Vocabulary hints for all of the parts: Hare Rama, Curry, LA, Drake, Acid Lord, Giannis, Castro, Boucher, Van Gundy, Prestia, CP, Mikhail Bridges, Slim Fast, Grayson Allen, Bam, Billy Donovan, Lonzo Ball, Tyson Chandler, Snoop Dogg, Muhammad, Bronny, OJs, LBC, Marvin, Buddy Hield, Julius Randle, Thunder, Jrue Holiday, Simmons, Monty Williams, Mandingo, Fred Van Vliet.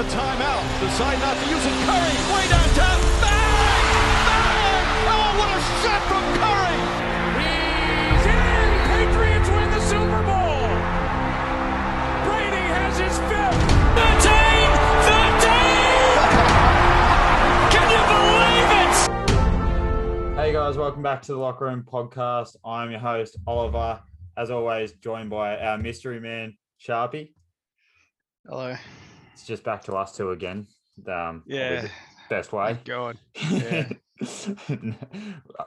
a timeout. Decide not to use it. Curry, way downtown. Bang! Bang! Oh, what a shot from Curry! He's in! Patriots win the Super Bowl! Brady has his fifth! 13! 13! Can you believe it? Hey guys, welcome back to the Locker Room Podcast. I'm your host, Oliver. As always, joined by our mystery man, Sharpie. Hello. It's just back to us two again. Yeah. Best way. Thank God. Yeah.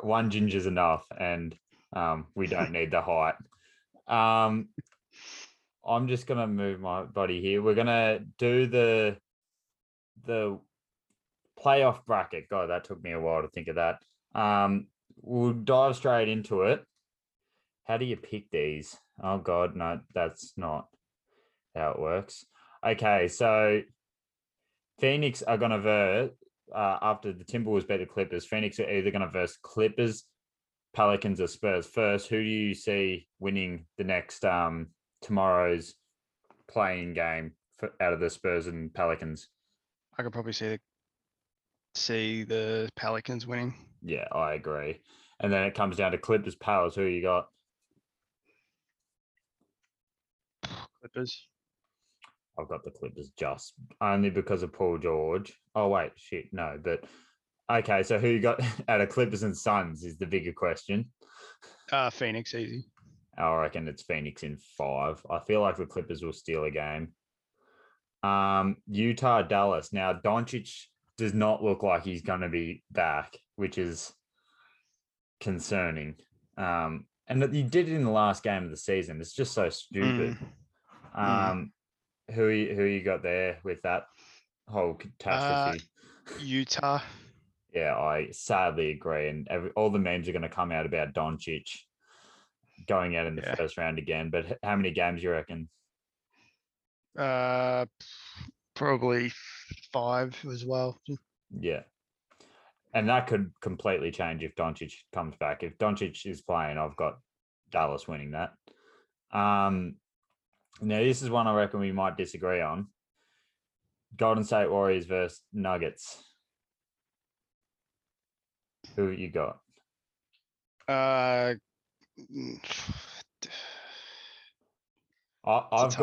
One ginger's enough, and we don't need the height. I'm just gonna move my body here. We're gonna do the playoff bracket. God, that took me a while to think of that. We'll dive straight into it. How do you pick these? Oh God, no, that's not how it works. Okay, so Phoenix are going to after the Timberwolves beat the Clippers, Phoenix are either going to verse Clippers, Pelicans, or Spurs first. Who do you see winning the next tomorrow's play-in game out of the Spurs and Pelicans? I could probably see the Pelicans winning. Yeah, I agree. And then it comes down to Clippers, Palace. Who you got? Clippers. I've got the Clippers just only because of Paul George. Oh, wait, shit, no. But, okay, so who you got out of Clippers and Suns is the bigger question. Phoenix, easy. I reckon it's Phoenix in five. I feel like the Clippers will steal a game. Utah, Dallas. Now, Doncic does not look like he's going to be back, which is concerning. And he did it in the last game of the season. It's just so stupid. Who you got there with that whole catastrophe? Utah. Yeah, I sadly agree. And all the memes are going to come out about Doncic going out in the first round again. But how many games do you reckon? Probably five as well. Yeah. And that could completely change if Doncic comes back. If Doncic is playing, I've got Dallas winning that. Now, this is one I reckon we might disagree on. Golden State Warriors versus Nuggets. Who have you got? I've gone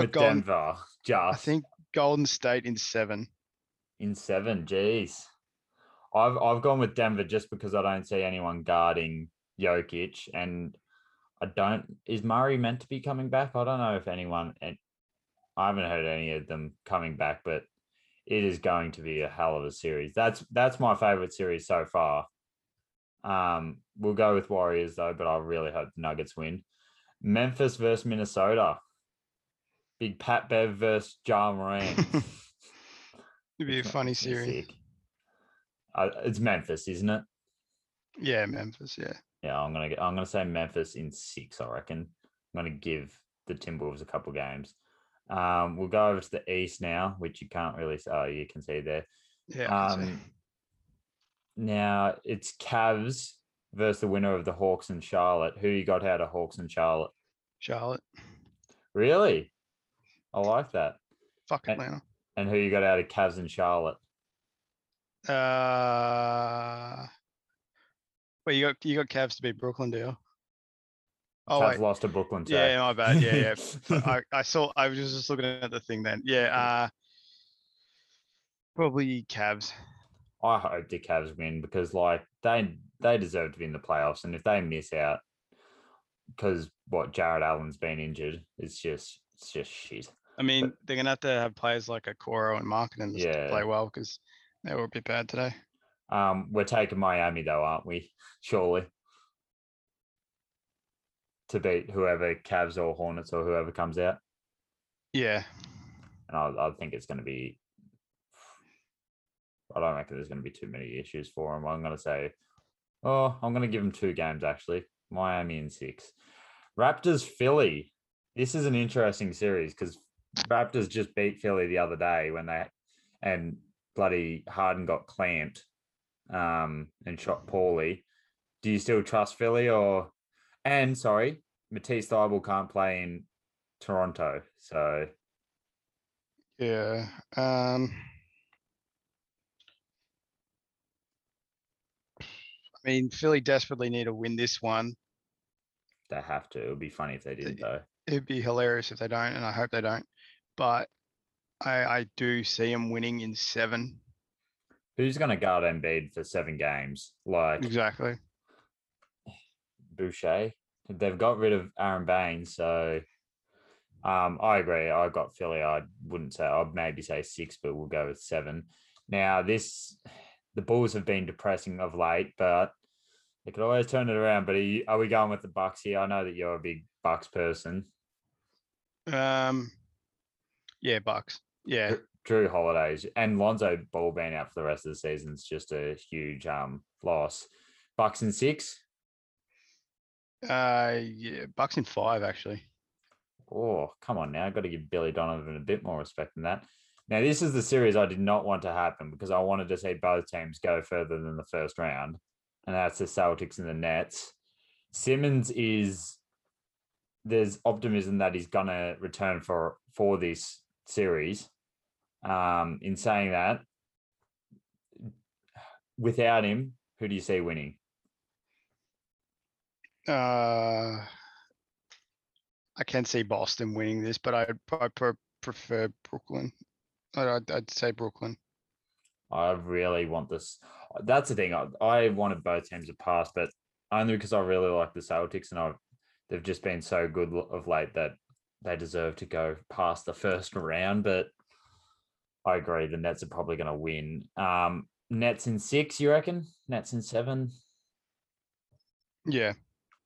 with Denver. I think Golden State in seven. In seven, geez. I've gone with Denver just because I don't see anyone guarding Jokic, and is Murray meant to be coming back? I don't know if anyone, and I haven't heard any of them coming back, but it is going to be a hell of a series. That's my favorite series so far. We'll go with Warriors though, but I really hope the Nuggets win. Memphis versus Minnesota. Big Pat Bev versus Ja Morant. It'd be a funny series. It's Memphis, isn't it? Yeah, Memphis. Yeah. Yeah, I'm gonna say Memphis in six. I reckon. I'm gonna give the Timberwolves a couple games. We'll go over to the East now, which you can't really. Oh, you can see there. Yeah. Now it's Cavs versus the winner of the Hawks and Charlotte. Who you got out of Hawks and Charlotte? Charlotte. Really? I like that. Fuck Atlanta. And who you got out of Cavs and Charlotte? Well, you got Cavs to beat Brooklyn, do you? Oh, Cavs lost to Brooklyn. So. Yeah, my bad. Yeah, yeah. I was just looking at the thing then. Yeah, probably Cavs. I hope the Cavs win because like they deserve to be in the playoffs, and if they miss out because Jared Allen's been injured, it's just shit. I mean, they're gonna have to have players like Okoro and Markkanen to play well because. They were a bit bad today. We're taking Miami though, aren't we? Surely. To beat whoever, Cavs or Hornets or whoever comes out. Yeah. And I think it's going to be... I don't reckon there's going to be too many issues for them. I'm going to say... Oh, I'm going to give them two games, actually. Miami in six. Raptors, Philly. This is an interesting series because Raptors just beat Philly the other day when they... And... bloody Harden got clamped and shot poorly. Do you still trust Philly or... And, sorry, Matisse Thybulle can't play in Toronto, so... Yeah. I mean, Philly desperately need to win this one. They have to. It would be funny if they didn't, though. It'd be hilarious if they don't, and I hope they don't. But I do see them winning in seven. Who's going to guard Embiid for seven games? Like exactly. Boucher. They've got rid of Aaron Baines, so I agree. I've got Philly. I wouldn't say. I'd maybe say six, but we'll go with seven. Now, the Bulls have been depressing of late, but they could always turn it around. But are we going with the Bucks here? I know that you're a big Bucks person. Yeah, Bucks. Yeah. Jrue Holiday and Lonzo Ball being out for the rest of the season is just a huge loss. Bucks in six? Yeah, Bucks in five, actually. Oh, come on now. I've got to give Billy Donovan a bit more respect than that. Now, this is the series I did not want to happen because I wanted to see both teams go further than the first round, and that's the Celtics and the Nets. Simmons there's optimism that he's going to return for this series. In saying that, without him, who do you see winning? I can see Boston winning this, but I prefer Brooklyn. I'd say Brooklyn. I really want this. That's the thing. I wanted both teams to pass, but only because I really like the Celtics, and they've just been so good of late that they deserve to go past the first round. But I agree, the Nets are probably going to win. Nets in six, you reckon? Nets in seven? Yeah.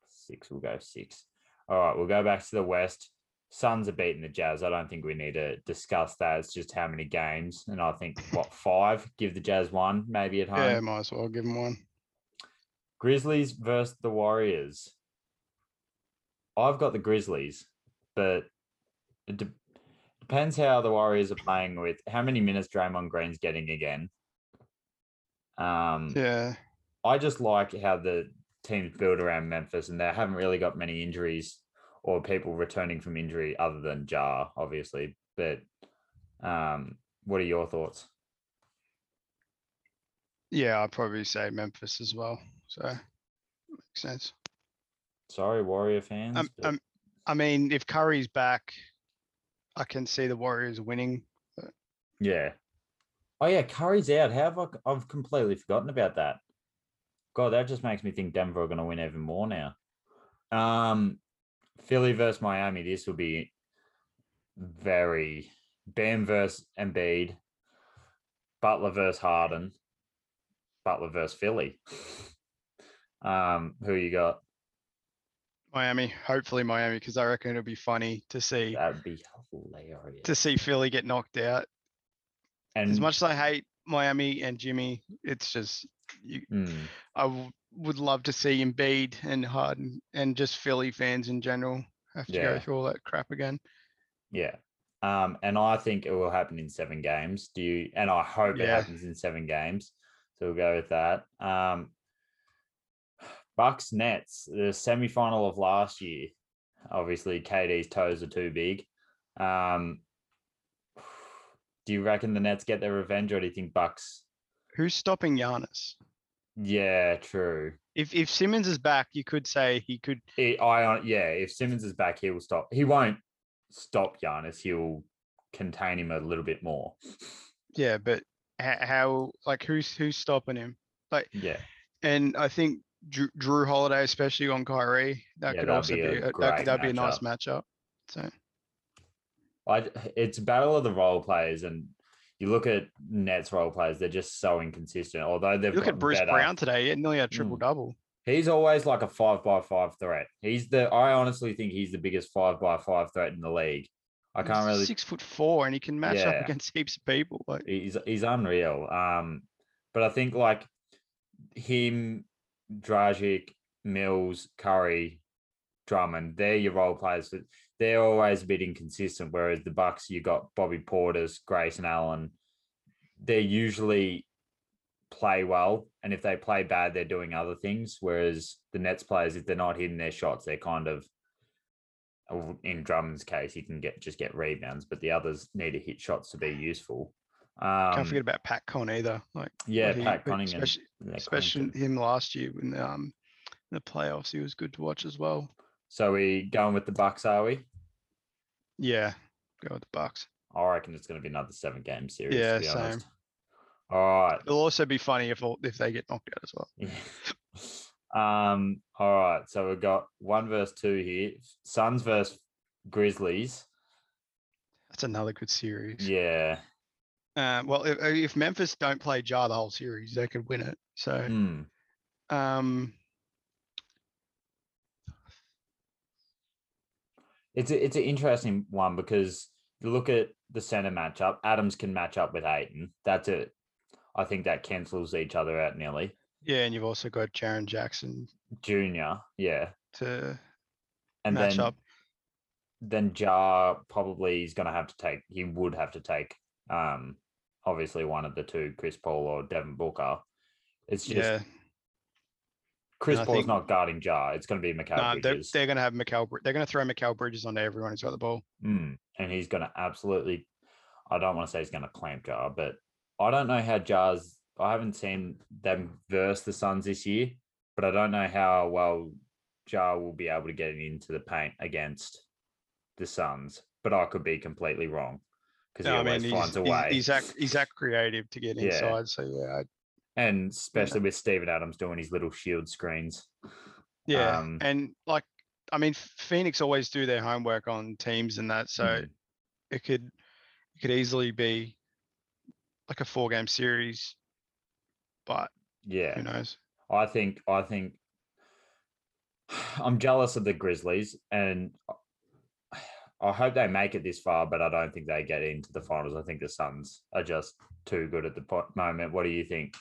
Six, we'll go six. All right, we'll go back to the West. Suns are beating the Jazz. I don't think we need to discuss that. It's just how many games. And I think, what, five? Give the Jazz one, maybe at home. Yeah, might as well give them one. Grizzlies versus the Warriors. I've got the Grizzlies, but it depends how the Warriors are playing with how many minutes Draymond Green's getting again. Yeah. I just like how the teams build around Memphis, and they haven't really got many injuries or people returning from injury other than JAR, obviously. But what are your thoughts? Yeah, I'd probably say Memphis as well. So, makes sense. Sorry, Warrior fans. I mean, if Curry's back, I can see the Warriors winning. But... Yeah. Oh, yeah, Curry's out. How have I've completely forgotten about that. God, that just makes me think Denver are going to win even more now. Philly versus Miami. This will be very Bam versus Embiid, Butler versus Harden, Butler versus Philly. Who you got? Miami. Hopefully Miami, because I reckon it'll be funny to see. That'd be hilarious to see Philly get knocked out. And as much as I hate Miami and Jimmy, it's just I would love to see Embiid and Harden and just Philly fans in general have to go through all that crap again. Yeah. And I think it will happen in seven games. And I hope it happens in seven games. So we'll go with that. Bucks Nets, the semi-final of last year. Obviously KD's toes are too big. Do you reckon the Nets get their revenge, or do you think Bucks? Who's stopping Giannis? Yeah, true. If Simmons is back, you could say he could. If Simmons is back, he will stop. He won't stop Giannis. He'll contain him a little bit more. Yeah, but how? Like, who's stopping him? Like, yeah. And I think Jrue Holiday, especially on Kyrie, that'd be a nice matchup. So, it's a battle of the role players, and. You look at Nets role players; they're just so inconsistent. Although they've look at Bruce Brown today; he nearly had triple double. He's always like a 5x5 threat. I honestly think he's the biggest 5x5 threat in the league. I can't really 6'4", and he can match up against heaps of people. Like he's unreal. But I think like him, Dragic, Mills, Curry, Drummond, they're your role players. They're always a bit inconsistent, whereas the Bucks, you got Bobby Portis, Grayson Allen. They usually play well, and if they play bad, they're doing other things, whereas the Nets players, if they're not hitting their shots, they're kind of in Drummond's case, he can just get rebounds, but the others need to hit shots to be useful. Can't forget about Pat Con either. Pat Connaughton, especially him last year in the playoffs, he was good to watch as well. So we going with the Bucks, are we? Yeah, go with the Bucks. I reckon it's going to be another 7-game series. Yeah, to be honest. All right. It'll also be funny if they get knocked out as well. Yeah. All right. So we've got 1 versus 2 here. Suns versus Grizzlies. That's another good series. Yeah. Well, if Memphis don't play JAR the whole series, they could win it. So, it's an interesting one because you look at the center matchup. Adams can match up with Ayton. That's it. I think that cancels each other out nearly. Yeah, and you've also got Jaren Jackson Jr. Yeah, to and match then, up. Then JAR probably is going to have to take. He would have to take. Obviously one of the two, Chris Paul or Devin Booker. It's just Chris Paul's not guarding JAR. It's going to be Mikhail Bridges. They're going to have They're going to throw Mikhail Bridges onto everyone who's got the ball. And he's going to absolutely. I don't want to say he's going to clamp JAR, but I don't know how JAR's. I haven't seen them verse the Suns this year, but I don't know how well JAR will be able to get into the paint against the Suns. But I could be completely wrong. Because he always finds a way. He's that creative to get inside. Yeah. So, yeah. And especially with Steven Adams doing his little shield screens. Yeah. Phoenix always do their homework on teams and that. So it could easily be like a 4-game series. But yeah, who knows? I think I'm jealous of the Grizzlies and I hope they make it this far, but I don't think they get into the finals. I think the Suns are just too good at the moment. What do you think?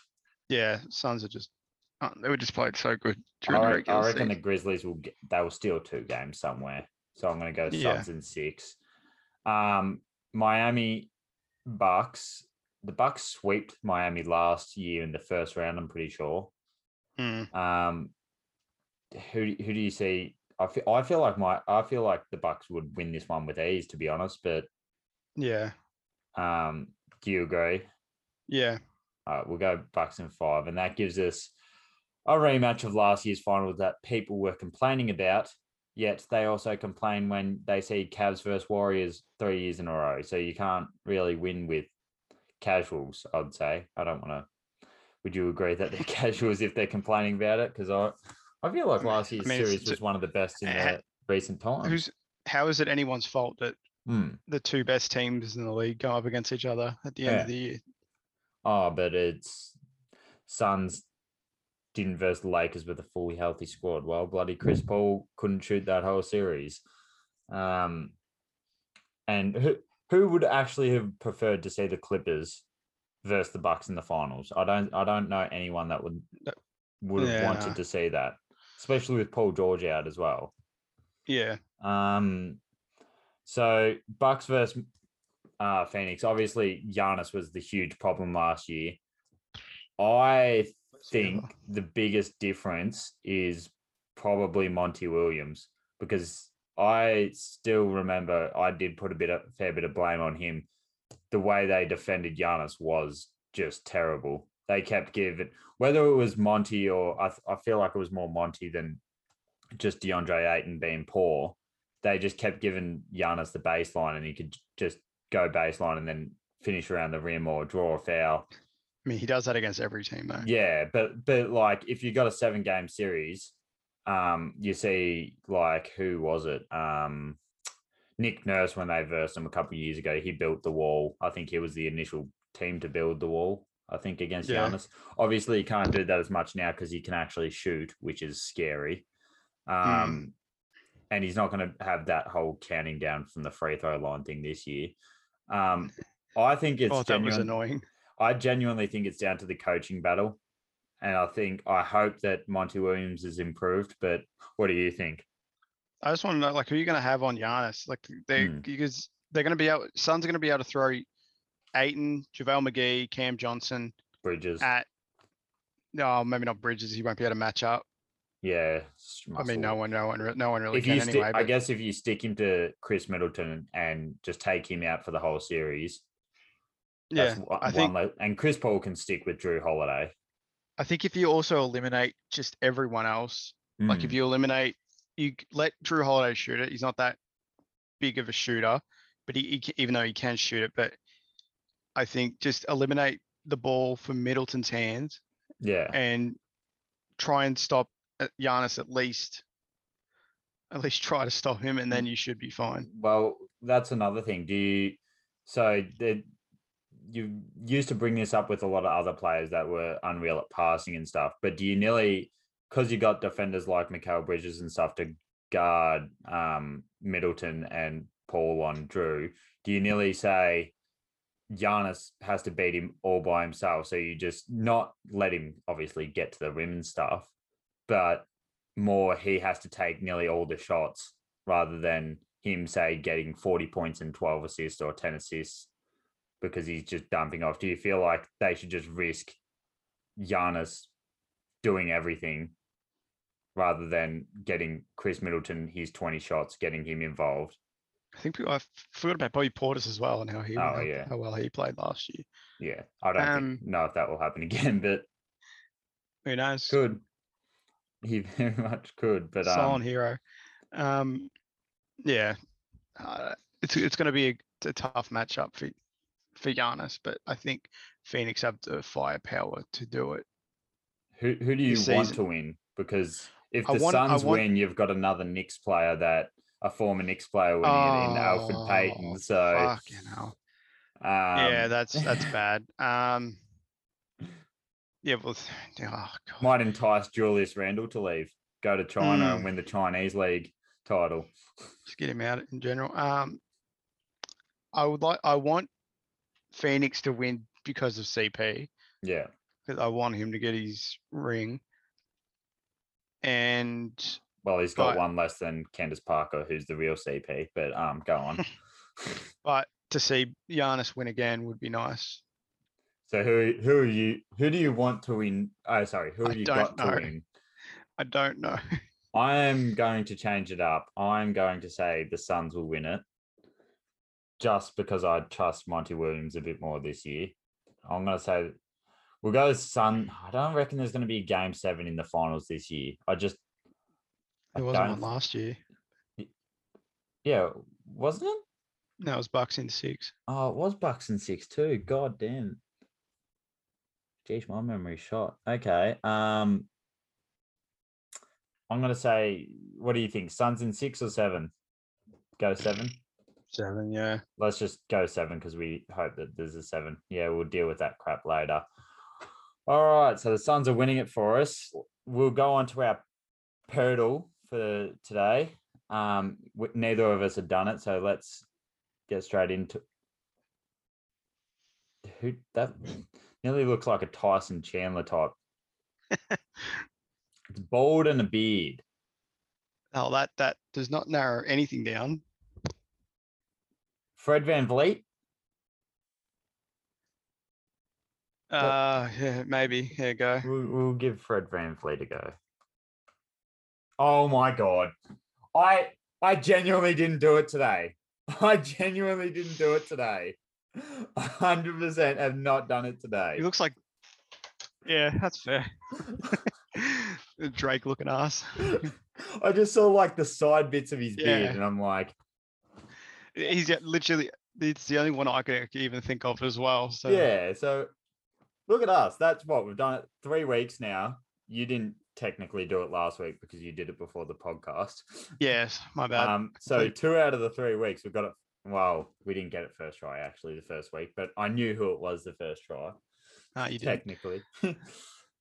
Yeah, Suns are they were just played so good. I reckon the Grizzlies will steal 2 games somewhere. So I'm going to go Suns in 6. Miami Bucks. The Bucks sweeped Miami last year in the first round, I'm pretty sure. Who do you see? I feel like the Bucks would win this one with ease, to be honest. But yeah, do you agree? Yeah. All right, we'll go Bucks in 5, and that gives us a rematch of last year's final that people were complaining about. Yet they also complain when they see Cavs versus Warriors 3 years in a row. So you can't really win with casuals. I'd say I don't want to. Would you agree that they're casuals if they're complaining about it? Because I feel like last year's series was one of the best in recent times. How is it anyone's fault that the two best teams in the league go up against each other at the end of the year? Oh, but it's Suns didn't verse the Lakers with a fully healthy squad. Well, bloody Chris Paul couldn't shoot that whole series. And who would actually have preferred to see the Clippers versus the Bucks in the finals? I don't know anyone that would have wanted to see that. Especially with Paul George out as well. Yeah. So Bucks versus Phoenix. Obviously, Giannis was the huge problem last year. I think the biggest difference is probably Monty Williams because I still remember I did put a fair bit of blame on him. The way they defended Giannis was just terrible. They kept giving, whether it was Monty or I feel like it was more Monty than just DeAndre Ayton being poor. They just kept giving Giannis the baseline and he could just go baseline and then finish around the rim or draw a foul. I mean, he does that against every team though. Yeah, but like if you got a 7-game series, you see like who was it? Nick Nurse when they versed him a couple of years ago, he built the wall. I think he was the initial team to build the wall. I think against Giannis. Obviously, you can't do that as much now because he can actually shoot, which is scary. And he's not going to have that whole counting down from the free throw line thing this year. I think it's that was annoying. I genuinely think it's down to the coaching battle. And I hope that Monty Williams is improved. But what do you think? I just want to know, who are you going to have on Giannis? Because they're going to be able – Suns are going to be able to throw – Ayton, JaVale McGee, Cam Johnson. Bridges. Maybe not Bridges. He won't be able to match up. Yeah. I mean, no one really can anyway. I guess if you stick him to Khris Middleton and just take him out for the whole series. Yeah. And Chris Paul can stick with Jrue Holiday. I think if you also eliminate just everyone else, like if you eliminate, you let Jrue Holiday shoot it. He's not that big of a shooter, but he even though he can shoot it, but I think just eliminate the ball from Middleton's hands. Yeah. And try and stop Giannis at least try to stop him, and then you should be fine. Well, that's another thing. You used to bring this up with a lot of other players that were unreal at passing and stuff, but do you because you got defenders like Mikhail Bridges and stuff to guard Middleton and Paul on Jrue, do you nearly say Giannis has to beat him all by himself? So you just not let him obviously get to the rim and stuff, but more he has to take nearly all the shots rather than him, say, getting 40 points and 12 assists or 10 assists because he's just dumping off. Do you feel like they should just risk Giannis doing everything rather than getting Khris Middleton his 20 shots, getting him involved? I think I forgot about Bobby Portis as well and how well he played last year. Yeah, I don't know if that will happen again, but who knows? Could. He very much could, but silent hero. It's going to be a tough matchup for Giannis, but I think Phoenix have the firepower to do it. Who do you want to win? Because if the Suns win, you've got another Knicks player a former Knicks player winning in Alfred Payton. So fucking hell. Yeah, that's bad. Yeah, well, might entice Julius Randle to leave, go to China and win the Chinese league title. Just get him out in general. I want Phoenix to win because of CP. Yeah, because I want him to get his ring. And he's got one less than Candace Parker, who's the real CP. But go on. But to see Giannis win again would be nice. So who do you want to win? Oh, sorry. Who have you got to win? I don't know. I am going to change it up. I'm going to say the Suns will win it just because I trust Monty Williams a bit more this year. I'm going to say we'll go Sun. I don't reckon there's going to be a Game 7 in the finals this year. It wasn't one last year. Yeah, wasn't it? No, it was Bucks in 6. Oh, it was Bucks in 6 too. God damn. Geez, my memory shot. Okay. I'm going to say, what do you think? Suns in 6 or 7? Go 7? 7, yeah. Let's just go 7 because we hope that there's a 7. Yeah, we'll deal with that crap later. All right. So the Suns are winning it for us. We'll go on to our hurdle for today. Neither of us have done it. So let's get straight into who that. Nearly looks like a Tyson Chandler type. It's bald and a beard. Oh, that does not narrow anything down. Fred Van Vliet? Yeah, maybe. Here, go. We'll give Fred Van Vliet a go. Oh, my God. I genuinely didn't do it today. 100% have not done it today. He looks like, yeah, that's fair. Drake looking ass. I just saw like the side bits of his beard, and I'm like, it's the only one I could even think of as well. So yeah, so look at us. That's what we've done it 3 weeks now. You didn't technically do it last week because you did it before the podcast. Yes, my bad. So 2 out of the 3 weeks we've got it. Well, we didn't get it first try, actually, the first week, but I knew who it was the first try. No, you didn't. Technically.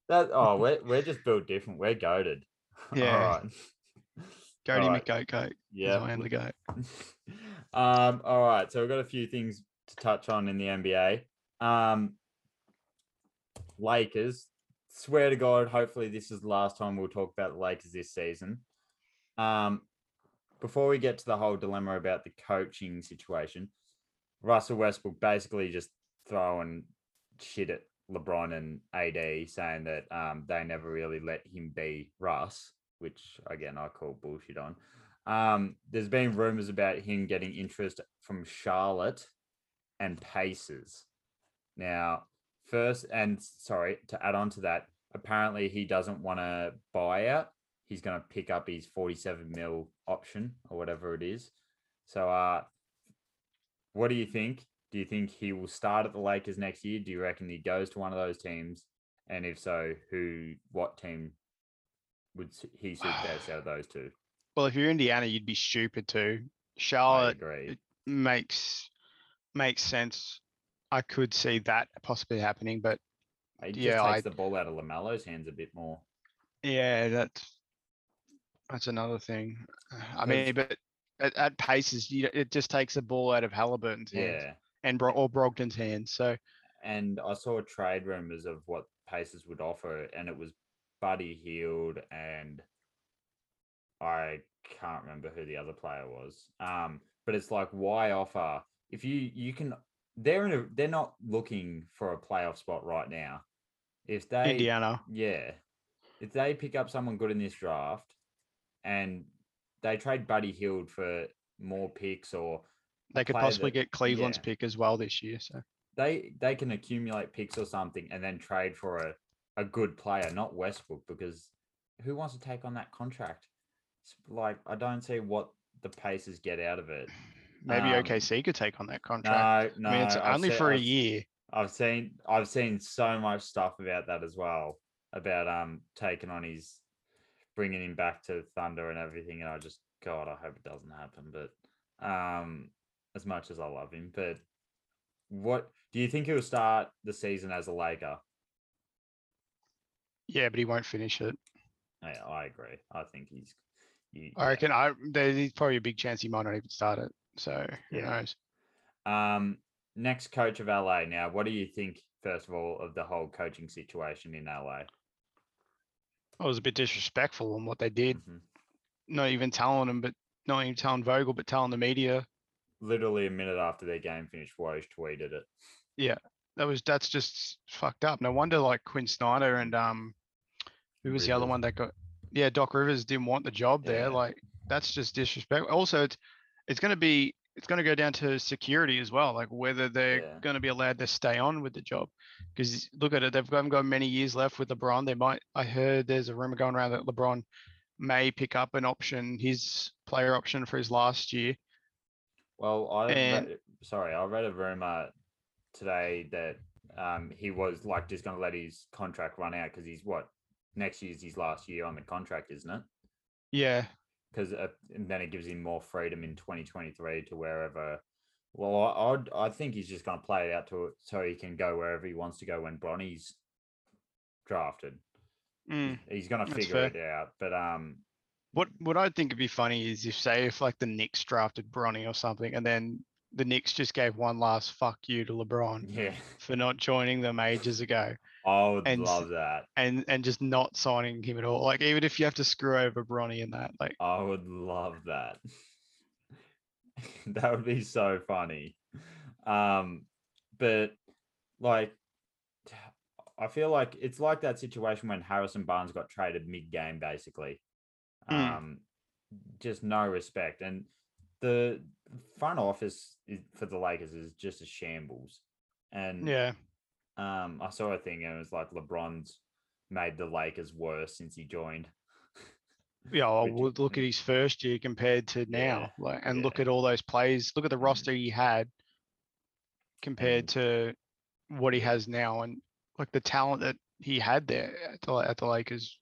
We're just built different. We're goated. Yeah. All right. Goaty McGoat. Yeah. I am the goat. All right. So we've got a few things to touch on in the NBA. Lakers. Swear to God, hopefully this is the last time we'll talk about the Lakers this season. Before we get to the whole dilemma about the coaching situation, Russell Westbrook basically just throwing shit at LeBron and AD, saying that they never really let him be Russ. which again I call bullshit on. There's been rumors about him getting interest from Charlotte and Pacers. Now, first, and sorry, to add on to that, apparently he doesn't want to buy out. He's going to pick up his 47 mil option or whatever it is. So what do you think? Do you think he will start at the Lakers next year? Do you reckon he goes to one of those teams? And if so, what team would he suit best out of those two? Well, if you're Indiana, you'd be stupid too. Charlotte makes sense. I could see that possibly happening, but it just takes the ball out of LaMelo's hands a bit more. Yeah, that's another thing. I mean, but at Pacers, it just takes the ball out of Halliburton's hands or Brogdon's hands. So, and I saw trade rumors of what Pacers would offer, and it was Buddy Hield and I can't remember who the other player was. But it's like, why offer if you can? They're not looking for a playoff spot right now. If they pick up someone good in this draft and they trade Buddy Hield for more picks, or they could possibly get Cleveland's pick as well this year. So they can accumulate picks or something and then trade for a good player, not Westbrook, because who wants to take on that contract? It's like, I don't see what the Pacers get out of it. Maybe OKC could take on that contract. No, I mean, it's only for a year. I've seen so much stuff about that as well, about taking on bringing him back to Thunder and everything. And I hope it doesn't happen. But as much as I love him, but what do you think he'll start the season as a Laker? Yeah, but he won't finish it. Yeah, I agree. I think he's. There's probably a big chance he might not even start it. So who knows? Next coach of LA. Now, what do you think, first of all, of the whole coaching situation in LA? I was a bit disrespectful on what they did. Mm-hmm. Not even telling Vogel, but telling the media. Literally a minute after their game finished, Woj tweeted it. Yeah, that's just fucked up. No wonder, like, Quinn Snyder and who was the other one that got? Yeah, Doc Rivers didn't want the job there. Like, that's just disrespectful. Also, it's going to go down to security as well, like whether they're going to be allowed to stay on with the job. Because look at it, they've got many years left with LeBron. I heard there's a rumor going around that LeBron may pick up an option, his player option for his last year. Well, I read a rumor today that he was like just going to let his contract run out because next year's his last year on the contract, isn't it? Yeah. Because then it gives him more freedom in 2023 to wherever. Well, I think he's just going to play it out so he can go wherever he wants to go when Bronny's drafted. He's going to figure it out. But what I think would be funny is if like the Knicks drafted Bronny or something, and then the Knicks just gave one last fuck you to LeBron for not joining them ages ago. I would love that. And just not signing him at all. Like, even if you have to screw over Bronny in that. Like, I would love that. That would be so funny. But, like, I feel like it's like that situation when Harrison Barnes got traded mid-game, basically. Just no respect. And the front office for the Lakers is just a shambles. And I saw a thing and it was like LeBron's made the Lakers worse since he joined. Yeah, look at his first year compared to now, look at all those plays. Look at the roster he had compared to what he has now, and like the talent that he had there at the Lakers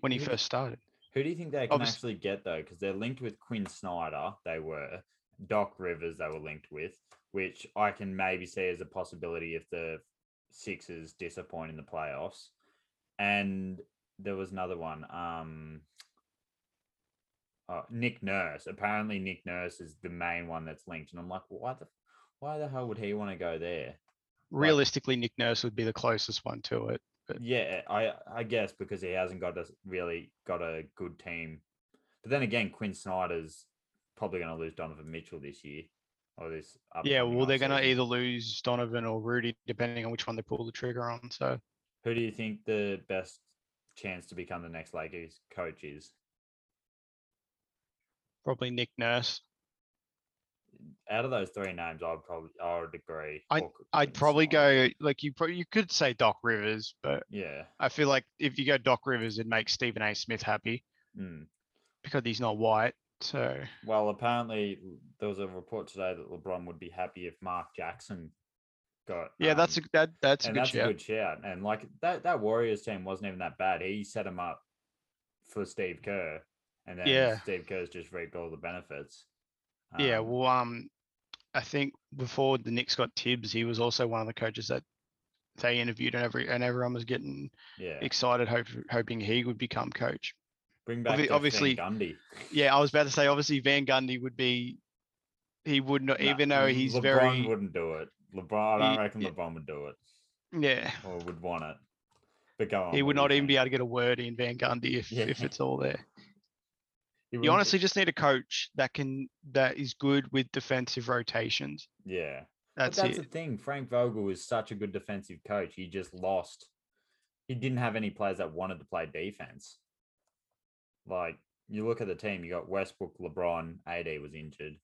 when he first started. Who do you think they can actually get though? Because they're linked with Quinn Snyder. They were Doc Rivers. They were linked with. Which I can maybe see as a possibility if the Sixers disappoint in the playoffs. And there was another one. Nick Nurse. Apparently Nick Nurse is the main one that's linked. And I'm like, why the hell would he want to go there? Realistically, Nick Nurse would be the closest one to it. But... yeah, I guess because he hasn't really got a good team. But then again, Quinn Snyder's probably going to lose Donovan Mitchell this year. They're going to either lose Donovan or Rudy, depending on which one they pull the trigger on. So, who do you think the best chance to become the next Lakers coach is? Probably Nick Nurse. Out of those three names, I would agree. I'd probably go like you could say Doc Rivers, but yeah, I feel like if you go Doc Rivers, it makes Stephen A. Smith happy because he's not white. So well, apparently there was a report today that LeBron would be happy if Mark Jackson got that's a good shout. And like that Warriors team wasn't even that bad. He set him up for Steve Kerr, and then Steve Kerr's just reaped all the benefits. I think before the Knicks got Tibbs, he was also one of the coaches that they interviewed, and everyone was getting excited, hoping he would become coach. Bring back obviously Van Gundy. Yeah, I was about to say, obviously Van Gundy would be. He would not, even though he's LeBron very. LeBron wouldn't do it. LeBron, I don't reckon LeBron would do it. Yeah. Or would want it. But go on. He would not even be able to get a word in Van Gundy if it's all there. You honestly just need a coach that is good with defensive rotations. Yeah. That's the thing. Frank Vogel is such a good defensive coach. He just lost. He didn't have any players that wanted to play defense. Like, you look at the team, you got Westbrook, LeBron, AD was injured.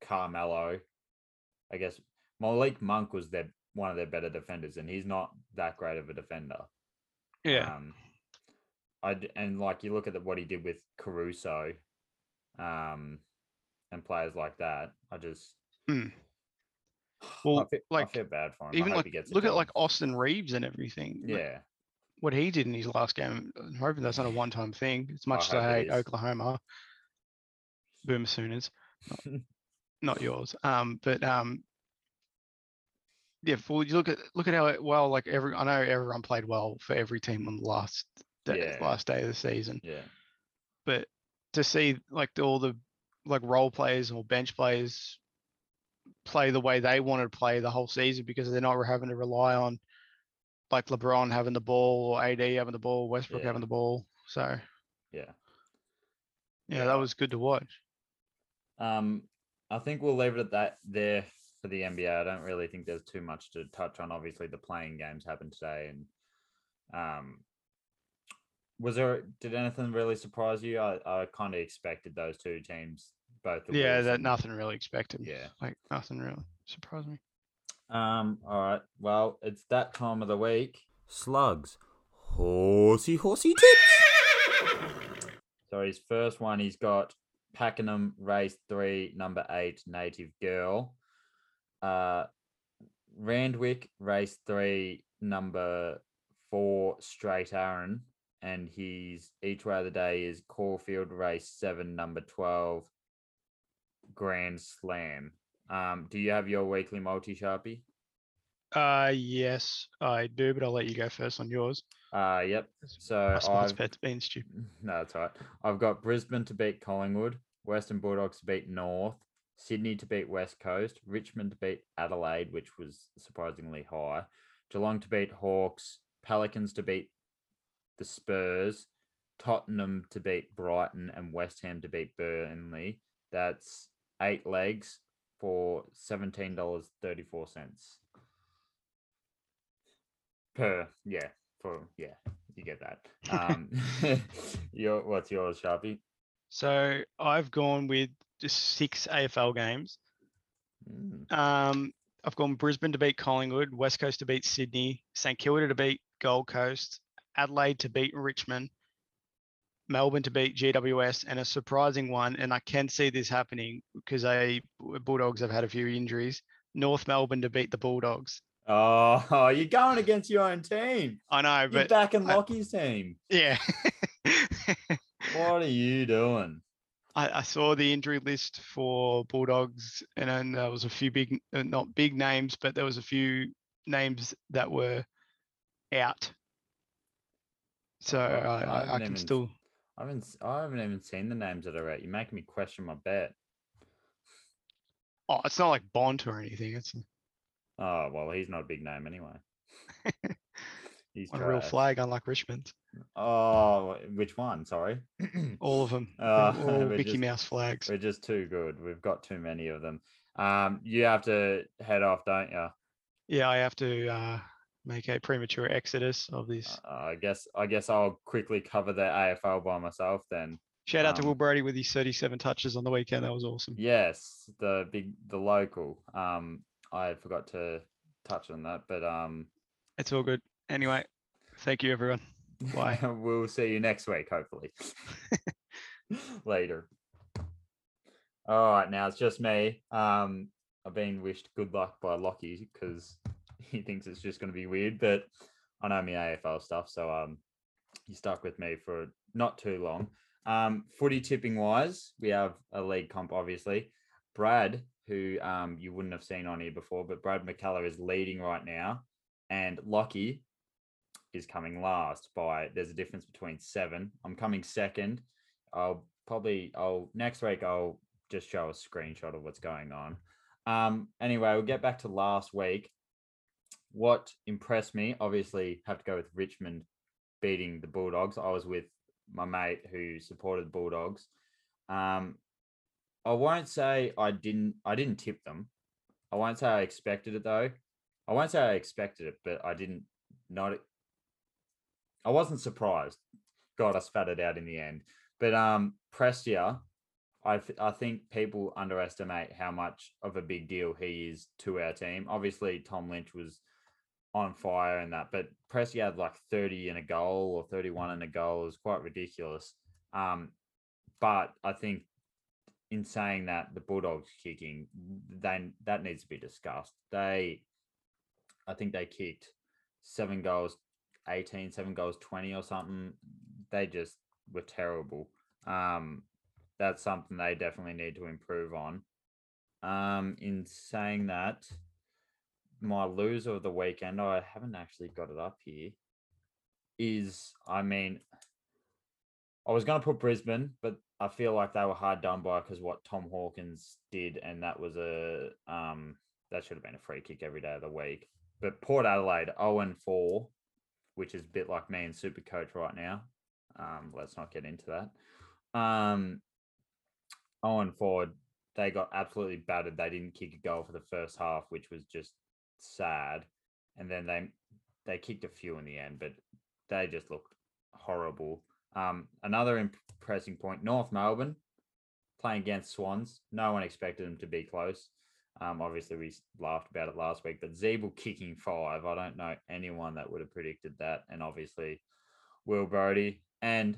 Carmelo, I guess. Malik Monk was one of their better defenders, and he's not that great of a defender. Yeah. And like you look at what he did with Caruso, and players like that. I just I feel bad for him. Even like, look at like Austin Reeves and everything. Yeah, like, what he did in his last game. I'm hoping that's not a one-time thing. As much as I hate Oklahoma, Boomer Sooners, not yours. Yeah. Well, you look at how well like I know everyone played well for every team on the last day of the season. Yeah. But to see like all the like role players or bench players play the way they wanted to play the whole season, because they're not having to rely on like LeBron having the ball or AD having the ball, Westbrook having the ball. So yeah, that was good to watch. I think we'll leave it at that there for the NBA. I don't really think there's too much to touch on. Obviously the playing games happened today, and did anything really surprise you? I kind of expected those two teams both. Nothing really expected. Yeah. Like nothing really surprised me. All right. Well, it's that time of the week. Slugs. Horsey tips. So his first one, he's got Pakenham race 3, number 8, Native Girl. Randwick race 3, number 4, Straight Aaron. And he's each way of the day is Caulfield race 7, number 12, Grand Slam. Do you have your weekly multi, Sharpie? Yes, I do, but I'll let you go first on yours. Yep. So I've been stupid. No, that's all right. I've got Brisbane to beat Collingwood, Western Bulldogs to beat North, Sydney to beat West Coast, Richmond to beat Adelaide, which was surprisingly high, Geelong to beat Hawks, Pelicans to beat the Spurs, Tottenham to beat Brighton, and West Ham to beat Burnley. That's 8 legs for $17.34 per. You get that. What's yours, Sharpie? So I've gone with just 6 AFL games. I've gone Brisbane to beat Collingwood, West Coast to beat Sydney, St Kilda to beat Gold Coast, Adelaide to beat Richmond, Melbourne to beat GWS, and a surprising one, and I can see this happening because Bulldogs have had a few injuries, North Melbourne to beat the Bulldogs. Oh, you're going against your own team. I know, but... You're back in Lockie's team. Yeah. What are you doing? I saw the injury list for Bulldogs, and then there was a few big, not big names, but there was a few names that were out. So I haven't even seen the names that are out. You're making me question my bet. Oh, it's not like Bond or anything. Oh, well, he's not a big name anyway. He's a real flag, unlike Richmond. Oh, which one? Sorry. All of them. All Mickey Mouse flags. We're just too good. We've got too many of them. You have to head off, don't you? Yeah, I have to make a premature exodus of this. I guess I'll quickly cover the AFL by myself then. Shout out to Will Brody with his 37 touches on the weekend. That was awesome. Yes, the local. I forgot to touch on that, but it's all good. Anyway, thank you everyone. Bye. We'll see you next week, hopefully. Later. All right, now it's just me. I've been wished good luck by Lockie because he thinks it's just going to be weird, but I know my AFL stuff, so you stuck with me for not too long. Footy tipping wise, we have a league comp, obviously. Brad, who you wouldn't have seen on here before, but Brad McCullough is leading right now, and Lockie is coming last by, there's a difference between 7. I'm coming second. I'll next week I'll just show a screenshot of what's going on. Anyway, we'll get back to last week. What impressed me, obviously have to go with Richmond beating the Bulldogs. I was with my mate who supported Bulldogs. I won't say I didn't tip them. I won't say I expected it though. I won't say I expected it, but I wasn't surprised. God, I spat it out in the end. But Prestia, I think people underestimate how much of a big deal he is to our team. Obviously, Tom Lynch was on fire and that, but Prestia had like 30 and a goal or 31 and a goal. It was quite ridiculous. But I think in saying that, the Bulldogs kicking, that needs to be discussed. I think they kicked 7 goals, 18, 7 goals, 20 or something. They just were terrible. That's something they definitely need to improve on. In saying that, my loser of the weekend, I haven't actually got it up here, I was going to put Brisbane, but I feel like they were hard done by because what Tom Hawkins did, and that was that should have been a free kick every day of the week. But Port Adelaide, 0-4, which is a bit like me and Supercoach right now. Let's not get into that. 0-4, they got absolutely battered. They didn't kick a goal for the first half, which was just sad. And then they kicked a few in the end, but they just looked horrible. Another impressing point, North Melbourne playing against Swans. No one expected them to be close. Obviously, we laughed about it last week, but Zeeble kicking 5. I don't know anyone that would have predicted that. And obviously, Will Brody and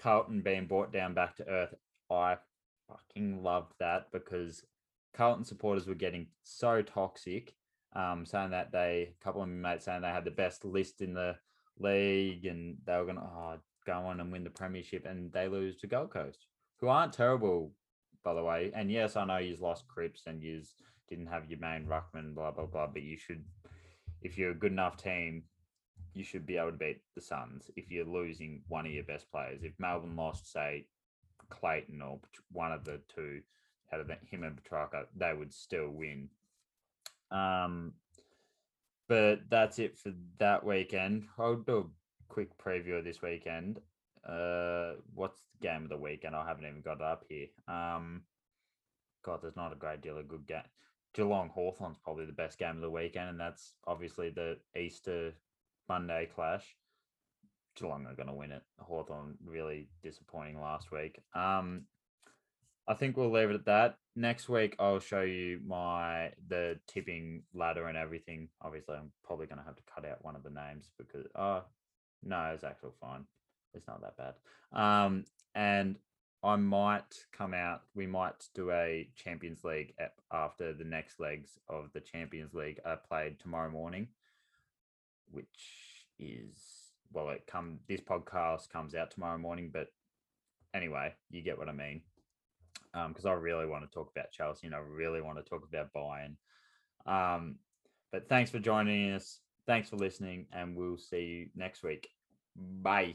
Carlton being brought down back to earth. I fucking loved that because Carlton supporters were getting so toxic, saying that a couple of my mates saying they had the best list in the league and they were going to go on and win the premiership, and they lose to Gold Coast, who aren't terrible, by the way. And yes, I know you've lost Cripps and you didn't have your main ruckman, blah, blah, blah, but you should, if you're a good enough team, you should be able to beat the Suns if you're losing one of your best players. If Melbourne lost, say, Clayton or one of the two out of him and Petrarca, they would still win. But that's it for that weekend. I'll do a quick preview of this weekend. What's the game of the weekend? I haven't even got it up here. God, there's not a great deal of good game. Geelong Hawthorn's probably the best game of the weekend, and that's obviously the Easter Monday clash. Geelong are going to win it. Hawthorn really disappointing last week. I think we'll leave it at that. Next week, I'll show you the tipping ladder and everything. Obviously, I'm probably going to have to cut out one of the names because, no, it's actually fine. It's not that bad. And I might come out. We might do a Champions League after the next legs of the Champions League are played tomorrow morning, which is, well, this podcast comes out tomorrow morning, but anyway, you get what I mean. Because I really want to talk about Chelsea and I really want to talk about Bayern. But thanks for joining us. Thanks for listening, and we'll see you next week. Bye.